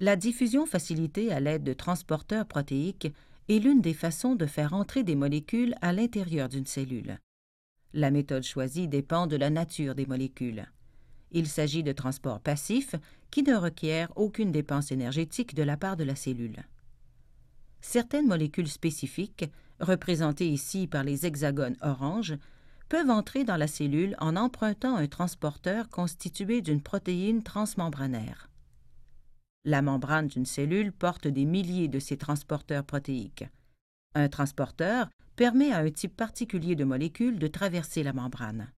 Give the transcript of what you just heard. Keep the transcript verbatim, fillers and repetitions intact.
La diffusion facilitée à l'aide de transporteurs protéiques est l'une des façons de faire entrer des molécules à l'intérieur d'une cellule. La méthode choisie dépend de la nature des molécules. Il s'agit de transports passifs qui ne requièrent aucune dépense énergétique de la part de la cellule. Certaines molécules spécifiques, représentées ici par les hexagones orange, peuvent entrer dans la cellule en empruntant un transporteur constitué d'une protéine transmembranaire. La membrane d'une cellule porte des milliers de ces transporteurs protéiques. Un transporteur permet à un type particulier de molécule de traverser la membrane.